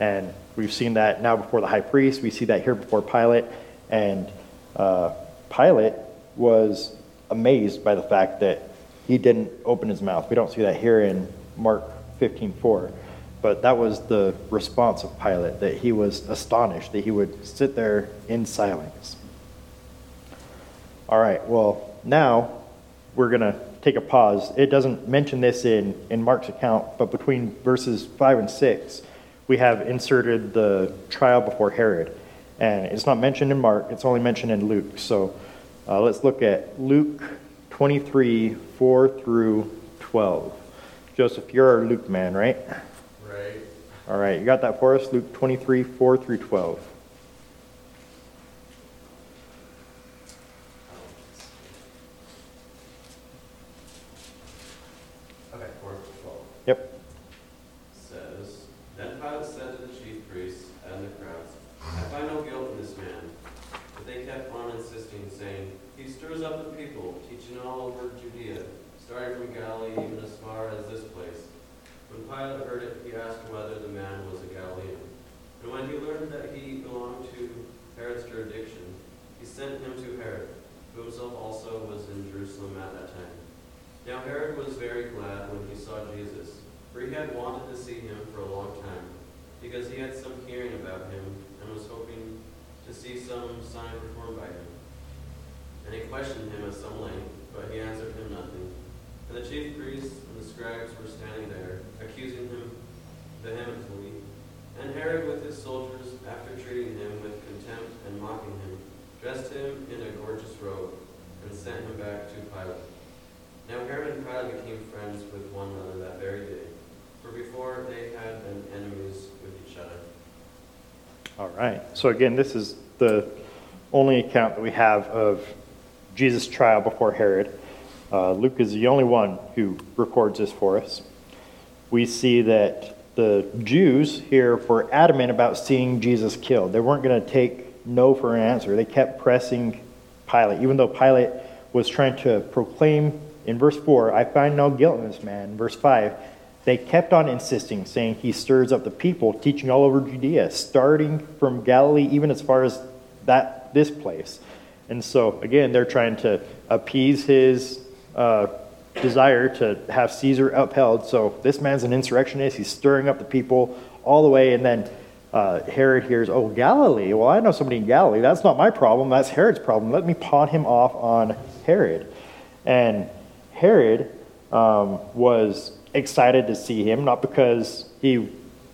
And we've seen that now before the high priest. We see that here before Pilate. And uh, Pilate was amazed by the fact that he didn't open his mouth. We don't see that here in Mark fifteen four. But that was the response of Pilate, that he was astonished, that he would sit there in silence. All right, well, now we're going to take a pause. It doesn't mention this in, in Mark's account, but between verses five and six, we have inserted the trial before Herod. And it's not mentioned in Mark, it's only mentioned in Luke. So uh, let's look at Luke twenty-three, four through twelve. Joseph, you're our Luke man, right? Right. All right, you got that for us? Luke twenty-three, four through twelve. Yep. Says, Then Pilate said to the chief priests and the crowds, I find no guilt in this man. But they kept on insisting, saying, He stirs up the people, teaching all over Judea, starting from Galilee even as far as this place. When Pilate heard it, he asked whether the man was a Galilean. And when he learned that he belonged to Herod's jurisdiction, he sent him to Herod, who himself also was in Jerusalem at that time. Now Herod was very glad when he saw Jesus, for he had wanted to see him for a long time, because he had some hearing about him and was hoping to see some sign performed by him. And he questioned him at some length, but he answered him nothing. And the chief priests and the scribes were standing there, accusing him vehemently. And Herod with his soldiers, after treating him with contempt and mocking him, dressed him in a gorgeous robe and sent him back to Pilate. Now Herod and Pilate became friends with one another that very day, for before they had been enemies with each other. All right. So again, this is the only account that we have of Jesus' trial before Herod. Uh, Luke is the only one who records this for us. We see that the Jews here were adamant about seeing Jesus killed. They weren't going to take no for an answer. They kept pressing Pilate, even though Pilate was trying to proclaim in verse four, I find no guilt in this man. In verse five, they kept on insisting, saying he stirs up the people, teaching all over Judea, starting from Galilee, even as far as that this place. And so, again, they're trying to appease his uh, desire to have Caesar upheld. So this man's an insurrectionist. He's stirring up the people all the way. And then uh, Herod hears, oh, Galilee. Well, I know somebody in Galilee. That's not my problem. That's Herod's problem. Let me pawn him off on Herod. And Herod um, was excited to see him, not because he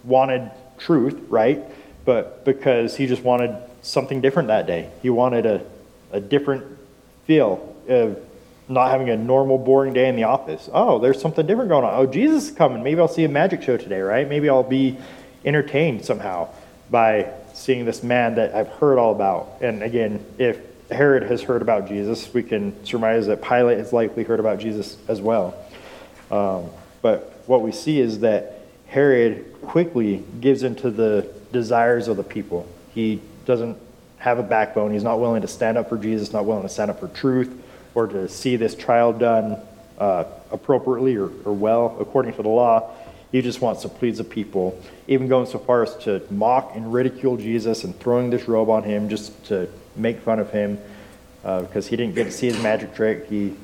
wanted truth, right? But because he just wanted something different that day. He wanted a, a different feel of not having a normal, boring day in the office. Oh, there's something different going on. Oh, Jesus is coming. Maybe I'll see a magic show today, right? Maybe I'll be entertained somehow by seeing this man that I've heard all about. And again, if Herod has heard about Jesus, we can surmise that Pilate has likely heard about Jesus as well. Um, but what we see is that Herod quickly gives into the desires of the people. He doesn't have a backbone. He's not willing to stand up for Jesus, not willing to stand up for truth, or to see this trial done uh, appropriately or, or well according to the law. He just wants to please the people, even going so far as to mock and ridicule Jesus and throwing this robe on him just to make fun of him uh, because he didn't get to see his magic trick. He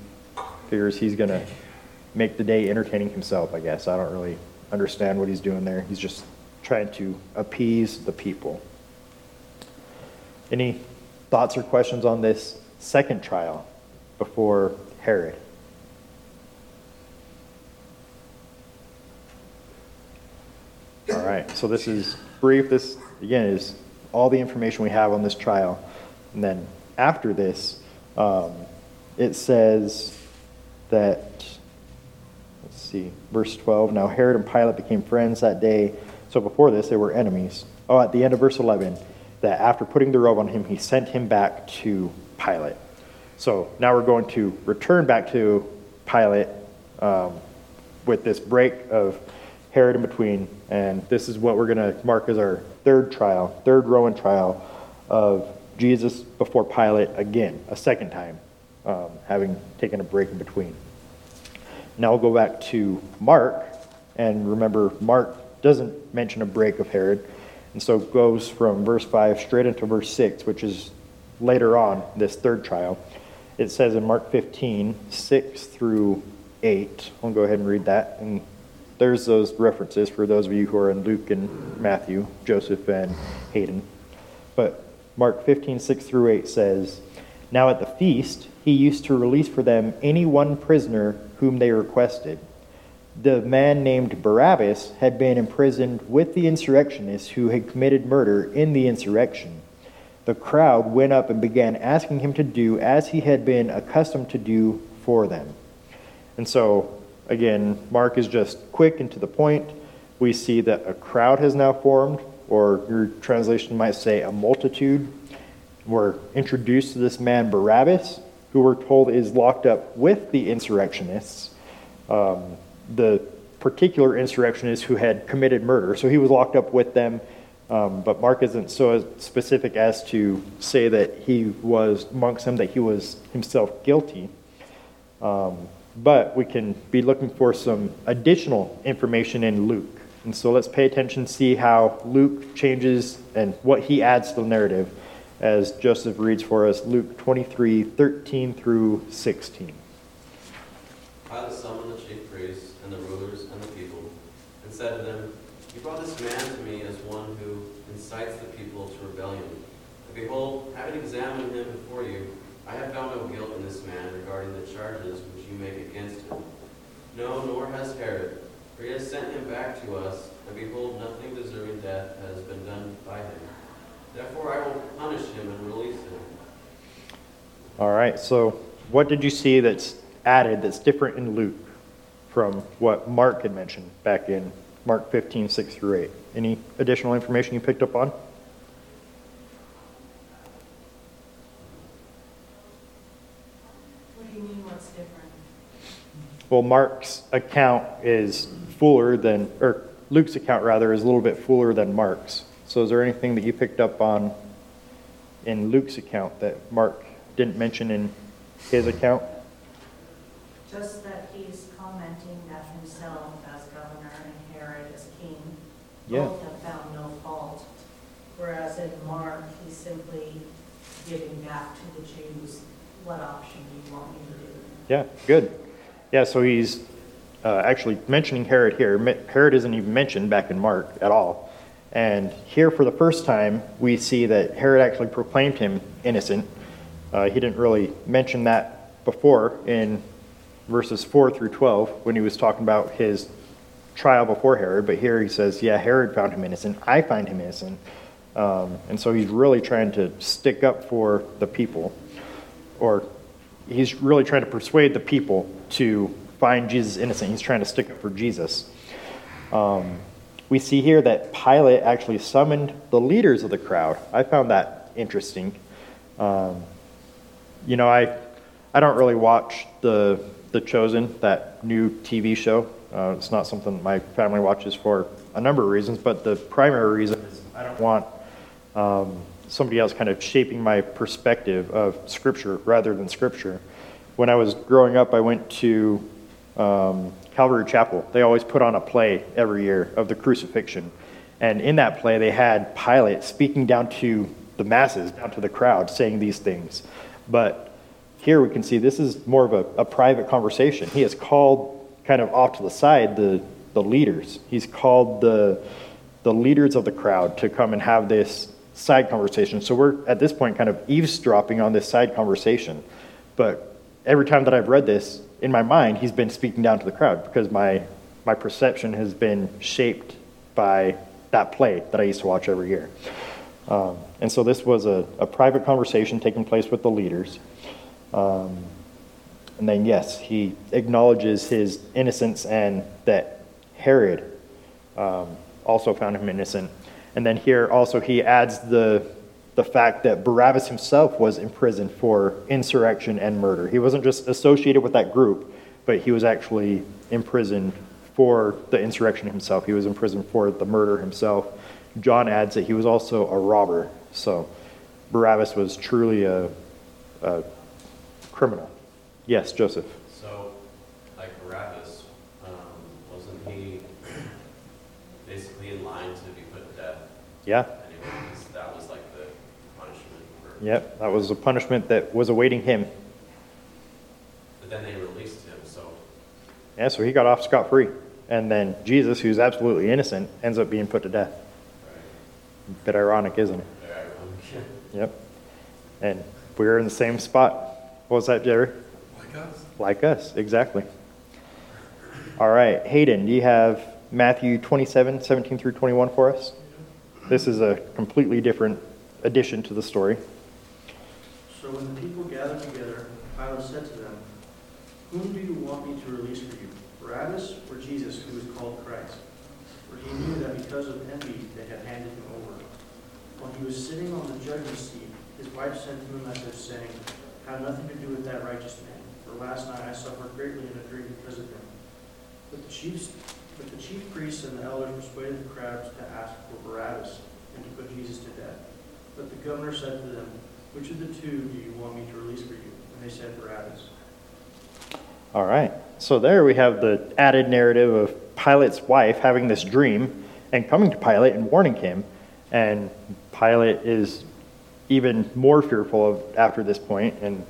figures he's going to make the day entertaining himself, I guess. I don't really understand what he's doing there. He's just trying to appease the people. Any thoughts or questions on this second trial before Herod? All right, so this is brief. This, again, is all the information we have on this trial. And then after this, um, it says that, let's see, verse twelve, now Herod and Pilate became friends that day. So before this, they were enemies. Oh, at the end of verse eleven, that after putting the robe on him, he sent him back to Pilate. So now we're going to return back to Pilate um, with this break of Herod in between. And this is what we're going to mark as our third trial, third Roman trial of Jesus before Pilate again, a second time, um, having taken a break in between. Now we'll go back to Mark. And remember, Mark doesn't mention a break of Herod. And so it goes from verse five straight into verse six, which is later on, this third trial. It says in Mark fifteen, six through eight. I'll go ahead and read that. And there's those references for those of you who are in Luke and Matthew, Joseph and Hayden. But Mark fifteen, six through eight says, Now at the feast he used to release for them any one prisoner whom they requested. The man named Barabbas had been imprisoned with the insurrectionists who had committed murder in the insurrection. The crowd went up and began asking him to do as he had been accustomed to do for them. And so, again, Mark is just quick and to the point. We see that a crowd has now formed, or your translation might say a multitude. We're introduced to this man Barabbas, who we're told is locked up with the insurrectionists. Um, The particular insurrectionists who had committed murder. So he was locked up with them, um, but Mark isn't so specific as to say that he was amongst them, that he was himself guilty. Um, but we can be looking for some additional information in Luke. And so let's pay attention, see how Luke changes and what he adds to the narrative as Joseph reads for us Luke twenty-three, thirteen through sixteen. Pilate summoned the chief priests and the rulers and the people and said to them, "You brought this man to me as one who incites the people to rebellion. And behold, having examined him before you, I have found no guilt in this man regarding the charges which you make against him. No, nor has Herod, for he has sent him back to us, and behold, nothing deserving death has been done by him. Therefore I will punish him and release him." All right, so what did you see that's added that's different in Luke from what Mark had mentioned back in Mark fifteen, six through eight? Any additional information you picked up on? What do you mean what's different? Well, Mark's account is fuller than, or Luke's account rather, is a little bit fuller than Mark's. So is there anything that you picked up on in Luke's account that Mark didn't mention in his account? Just that he's commenting that himself as governor and Herod as king, yeah, both have found no fault. Whereas in Mark, he's simply giving back to the Jews, what option do you want me to do? Yeah, good. Yeah, so he's uh, actually mentioning Herod here. Herod isn't even mentioned back in Mark at all. And here for the first time, we see that Herod actually proclaimed him innocent. Uh, he didn't really mention that before in verses four through twelve when he was talking about his trial before Herod, but here he says, yeah, Herod found him innocent, I find him innocent. Um, and so he's really trying to stick up for the people, or he's really trying to persuade the people to find Jesus innocent. He's trying to stick up for Jesus. Um, we see here that Pilate actually summoned the leaders of the crowd. I found that interesting. Um, you know, I I don't really watch the The Chosen, that new T V show. Uh, it's not something my family watches for a number of reasons, but the primary reason is I don't want um, somebody else kind of shaping my perspective of Scripture rather than Scripture. When I was growing up, I went to um, Calvary Chapel. They always put on a play every year of the crucifixion. And in that play, they had Pilate speaking down to the masses, down to the crowd, saying these things. But here we can see this is more of a, a private conversation. He has called kind of off to the side the, the leaders. He's called the the leaders of the crowd to come and have this side conversation. So we're at this point kind of eavesdropping on this side conversation. But every time that I've read this, in my mind, he's been speaking down to the crowd because my my perception has been shaped by that play that I used to watch every year. Um, and so this was a, a private conversation taking place with the leaders. Um, and then, yes, he acknowledges his innocence and that Herod um, also found him innocent. And then here also he adds the the fact that Barabbas himself was imprisoned for insurrection and murder. He wasn't just associated with that group, but he was actually imprisoned for the insurrection himself. He was imprisoned for the murder himself. John adds that he was also a robber. So Barabbas was truly a... a criminal. Yes, Joseph. So, like Barabbas, um, wasn't he basically in line to be put to death? Yeah. Anyways, that was like the punishment. For... Yep, that was a punishment that was awaiting him. But then they released him, so. Yeah, so he got off scot-free. And then Jesus, who's absolutely innocent, ends up being put to death. Right. Bit ironic, isn't it? Very ironic, yeah. Yep. And we're in the same spot. What was that, Jerry? Like us. Like us, exactly. All right, Hayden, do you have Matthew twenty-seven, seventeen through twenty-one for us? This is a completely different addition to the story. So when the people gathered together, Pilate said to them, "Whom do you want me to release for you, Barabbas or Jesus, who is called Christ?" For he knew that because of envy they had handed him over. While he was sitting on the judgment seat, his wife sent him a message saying, "Have nothing to do with that righteous man, for last night I suffered greatly in a dream because of him." But the chief But the chief priests and the elders persuaded the crowds to ask for Barabbas and to put Jesus to death. But the governor said to them, "Which of the two do you want me to release for you?" And they said, "Barabbas." All right. So there we have the added narrative of Pilate's wife having this dream and coming to Pilate and warning him. And Pilate is even more fearful of after this point, and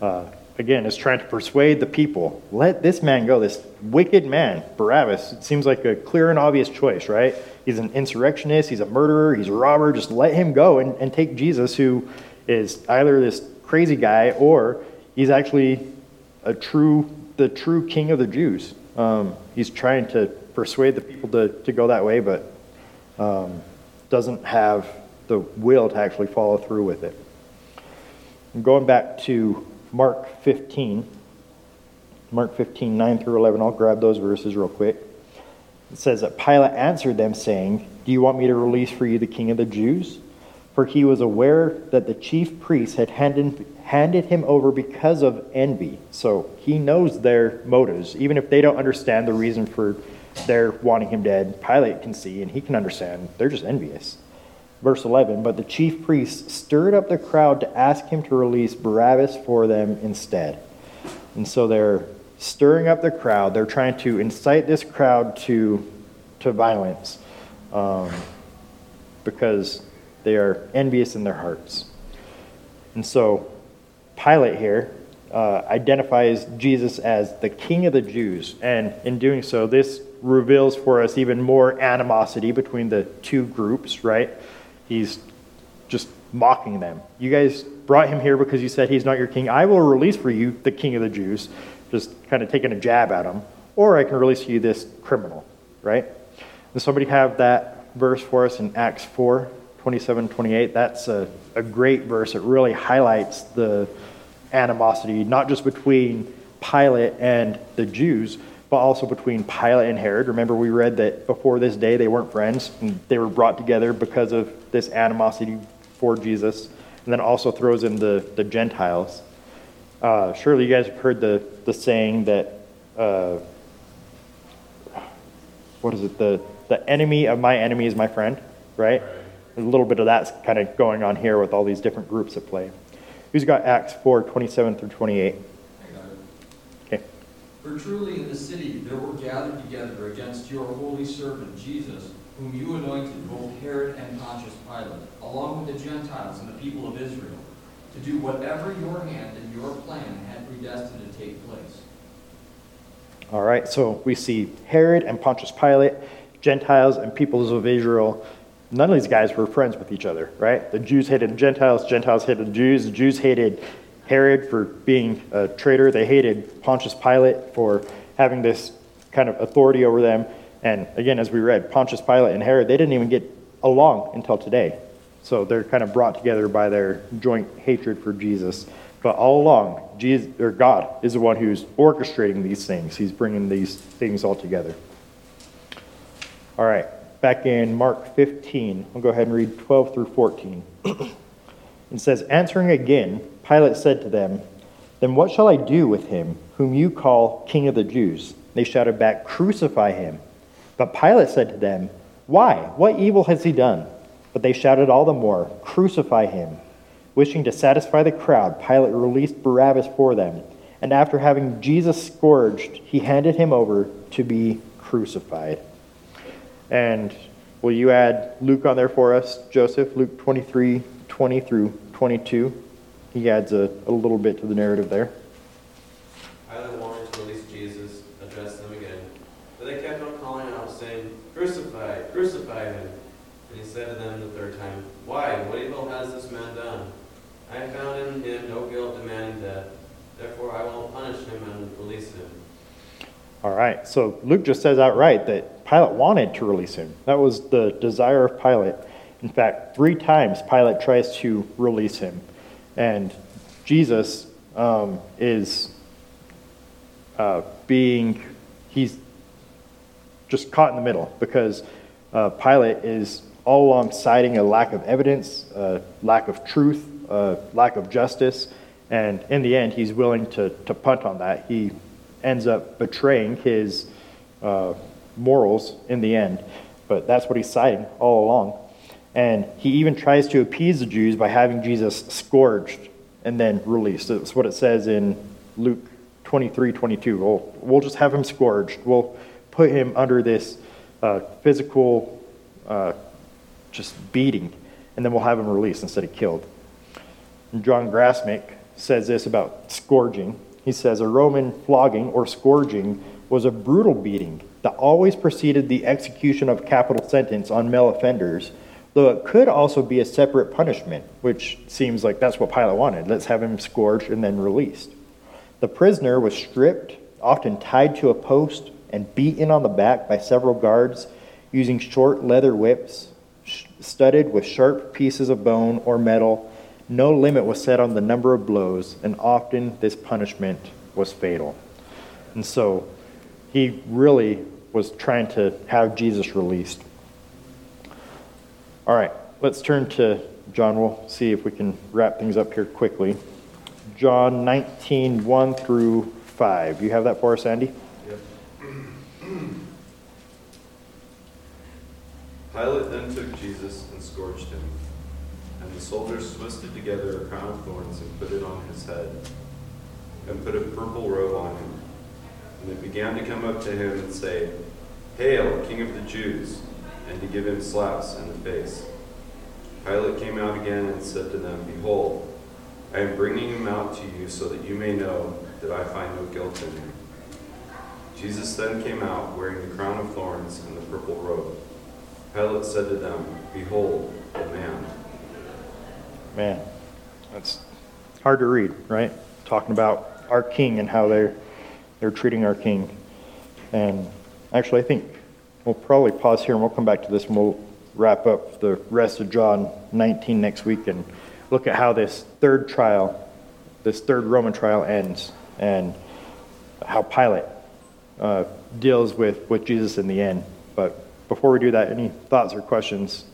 uh, again is trying to persuade the people, let this man go, this wicked man, Barabbas. It seems like a clear and obvious choice, right? He's an insurrectionist, he's a murderer, he's a robber, just let him go and, and take Jesus, who is either this crazy guy or he's actually a true, the true king of the Jews. Um, he's trying to persuade the people to, to go that way, but um, doesn't have the will to actually follow through with it. I'm going back to Mark fifteen. Mark fifteen, nine through eleven. I'll grab those verses real quick. It says that Pilate answered them, saying, "Do you want me to release for you the king of the Jews?" For he was aware that the chief priests had handed, handed him over because of envy. So he knows their motives. Even if they don't understand the reason for their wanting him dead, Pilate can see and he can understand. They're just envious. Verse eleven, but the chief priests stirred up the crowd to ask him to release Barabbas for them instead. And so they're stirring up the crowd. They're trying to incite this crowd to to violence um, because they are envious in their hearts. And so Pilate here uh, identifies Jesus as the king of the Jews. And in doing so, this reveals for us even more animosity between the two groups, right? He's just mocking them. You guys brought him here because you said he's not your king. I will release for you the king of the Jews. Just kind of taking a jab at him. Or I can release for you this criminal, right? Does somebody have that verse for us in Acts four, twenty-seven, twenty-eight? That's a, a great verse. It really highlights the animosity, not just between Pilate and the Jews, but also between Pilate and Herod. Remember, we read that before this day they weren't friends, and they were brought together because of this animosity for Jesus, and then also throws in the, the Gentiles. Uh, surely you guys have heard the, the saying that, uh, what is it, the, the enemy of my enemy is my friend, right? A little bit of that's kind of going on here with all these different groups at play. Who's got Acts four, twenty-seven through twenty-eight? For truly in the city there were gathered together against your holy servant Jesus, whom you anointed, both Herod and Pontius Pilate, along with the Gentiles and the people of Israel, to do whatever your hand and your plan had predestined to take place. All right, so we see Herod and Pontius Pilate, Gentiles and peoples of Israel. None of these guys were friends with each other, right? The Jews hated the Gentiles, Gentiles hated the Jews, the Jews hated Herod for being a traitor. They hated Pontius Pilate for having this kind of authority over them. And again, as we read, Pontius Pilate and Herod, they didn't even get along until today. So they're kind of brought together by their joint hatred for Jesus. But all along, Jesus, or God is the one who's orchestrating these things. He's bringing these things all together. All right, back in Mark fifteen. I'll go ahead and read twelve through fourteen. It says, answering again, Pilate said to them, "Then what shall I do with him, whom you call King of the Jews?" They shouted back, "Crucify him." But Pilate said to them, "Why? What evil has he done?" But they shouted all the more, "Crucify him." Wishing to satisfy the crowd, Pilate released Barabbas for them. And after having Jesus scourged, he handed him over to be crucified. And will you add Luke on there for us, Joseph? Luke twenty-three, twenty through twenty-two. He adds a, a little bit to the narrative there. Pilate wanted to release Jesus, address them again. But they kept on calling out, saying, "Crucify, crucify him." And he said to them the third time, "Why? What evil has this man done? I have found in him no guilt demanding death. Therefore I will punish him and release him." All right, so Luke just says outright that Pilate wanted to release him. That was the desire of Pilate. In fact, three times Pilate tries to release him. And Jesus um, is uh, being, he's just caught in the middle because uh, Pilate is all along citing a lack of evidence, a lack of truth, a lack of justice. And in the end, he's willing to, to punt on that. He ends up betraying his uh, morals in the end. But that's what he's citing all along. And he even tries to appease the Jews by having Jesus scourged and then released. That's what it says in Luke twenty-three twenty-two. We'll, we'll just have him scourged. We'll put him under this uh, physical uh, just beating, and then we'll have him released instead of killed. And John Grassmick says this about scourging. He says, a Roman flogging or scourging was a brutal beating that always preceded the execution of capital sentence on male offenders, though it could also be a separate punishment, which seems like that's what Pilate wanted. Let's have him scourged and then released. The prisoner was stripped, often tied to a post, and beaten on the back by several guards using short leather whips studded with sharp pieces of bone or metal. No limit was set on the number of blows, and often this punishment was fatal. And so he really was trying to have Jesus released. All right, let's turn to John. We'll see if we can wrap things up here quickly. John nineteen, one through five. You have that for us, Andy? Yep. Pilate then took Jesus and scourged him. And the soldiers twisted together a crown of thorns and put it on his head, and put a purple robe on him. And they began to come up to him and say, "Hail, King of the Jews," and to give him slaps in the face. Pilate came out again and said to them, "Behold, I am bringing him out to you so that you may know that I find no guilt in him." Jesus then came out wearing the crown of thorns and the purple robe. Pilate said to them, "Behold, the man." Man, that's hard to read, right? Talking about our king and how they're, they're treating our king. And actually, I think we'll probably pause here and we'll come back to this and we'll wrap up the rest of John nineteen next week and look at how this third trial, this third Roman trial ends, and how Pilate uh, deals with, with Jesus in the end. But before we do that, any thoughts or questions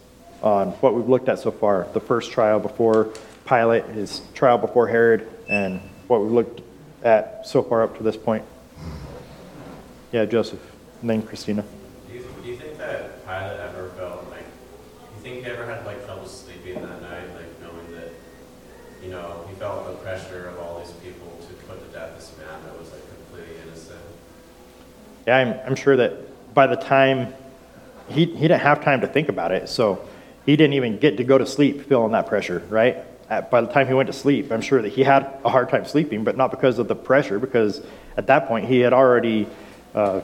on what we've looked at so far? The first trial before Pilate, his trial before Herod, and what we've looked at so far up to this point. Yeah, Joseph, and then Christina. Do you, do you think that Pilate ever felt like, do you think he ever had like trouble sleeping that night, like knowing that, you know, he felt the pressure of all these people to put to death this man that was like completely innocent? Yeah, I'm, I'm sure that by the time, he, he didn't have time to think about it, so he didn't even get to go to sleep feeling that pressure, right? At, by the time he went to sleep, I'm sure that he had a hard time sleeping, but not because of the pressure, because at that point he had already uh,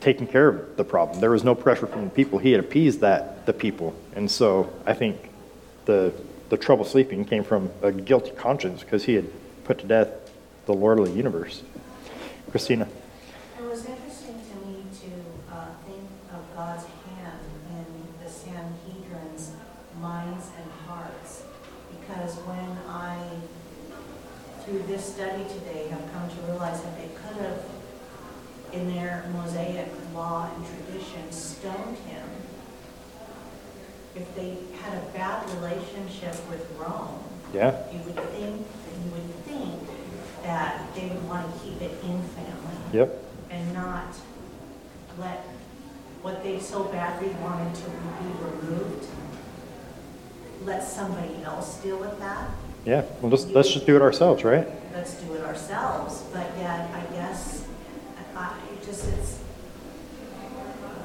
taken care of the problem. There was no pressure from the people. He had appeased that the people. And so I think the the trouble sleeping came from a guilty conscience because he had put to death the Lord of the universe. Christina. Through this study today, have come to realize that they could have, in their Mosaic law and tradition, stoned him if they had a bad relationship with Rome. Yeah. You would think, you would think that they would want to keep it in family. Yep. And not let what they so badly wanted to be removed. Let somebody else deal with that. Yeah, well, let's, let's just do it ourselves, right? Let's do it ourselves, but yet, I guess, I, it just it's,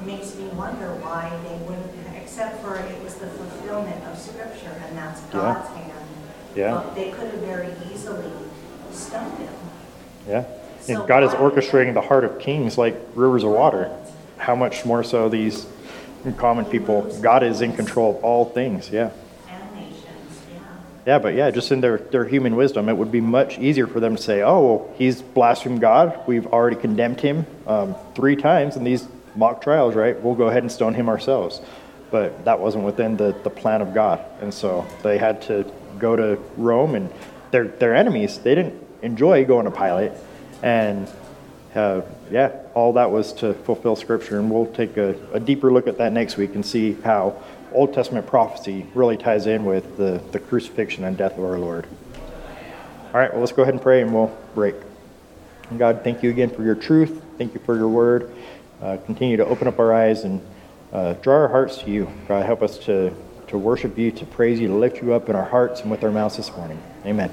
makes me wonder why they wouldn't, except for it was the fulfillment of Scripture, and that's God's yeah. hand. Yeah. But they could have very easily stoned him. Yeah, so and God is orchestrating the heart of kings like rivers of water. How much more so these common people? God is in control of all things, yeah. Yeah, but yeah, just in their, their human wisdom, it would be much easier for them to say, oh, well, he's blasphemed God. We've already condemned him um, three times in these mock trials, right? We'll go ahead and stone him ourselves. But that wasn't within the, the plan of God. And so they had to go to Rome and their, their enemies. They didn't enjoy going to Pilate. And uh, yeah, all that was to fulfill Scripture. And we'll take a, a deeper look at that next week and see how Old Testament prophecy really ties in with the, the crucifixion and death of our Lord. All right, well, let's go ahead and pray and we'll break. And God, thank you again for your truth. Thank you for your word. uh, continue to open up our eyes and uh, draw our hearts to you. God, help us to, to worship you, to praise you, to lift you up in our hearts and with our mouths this morning. Amen.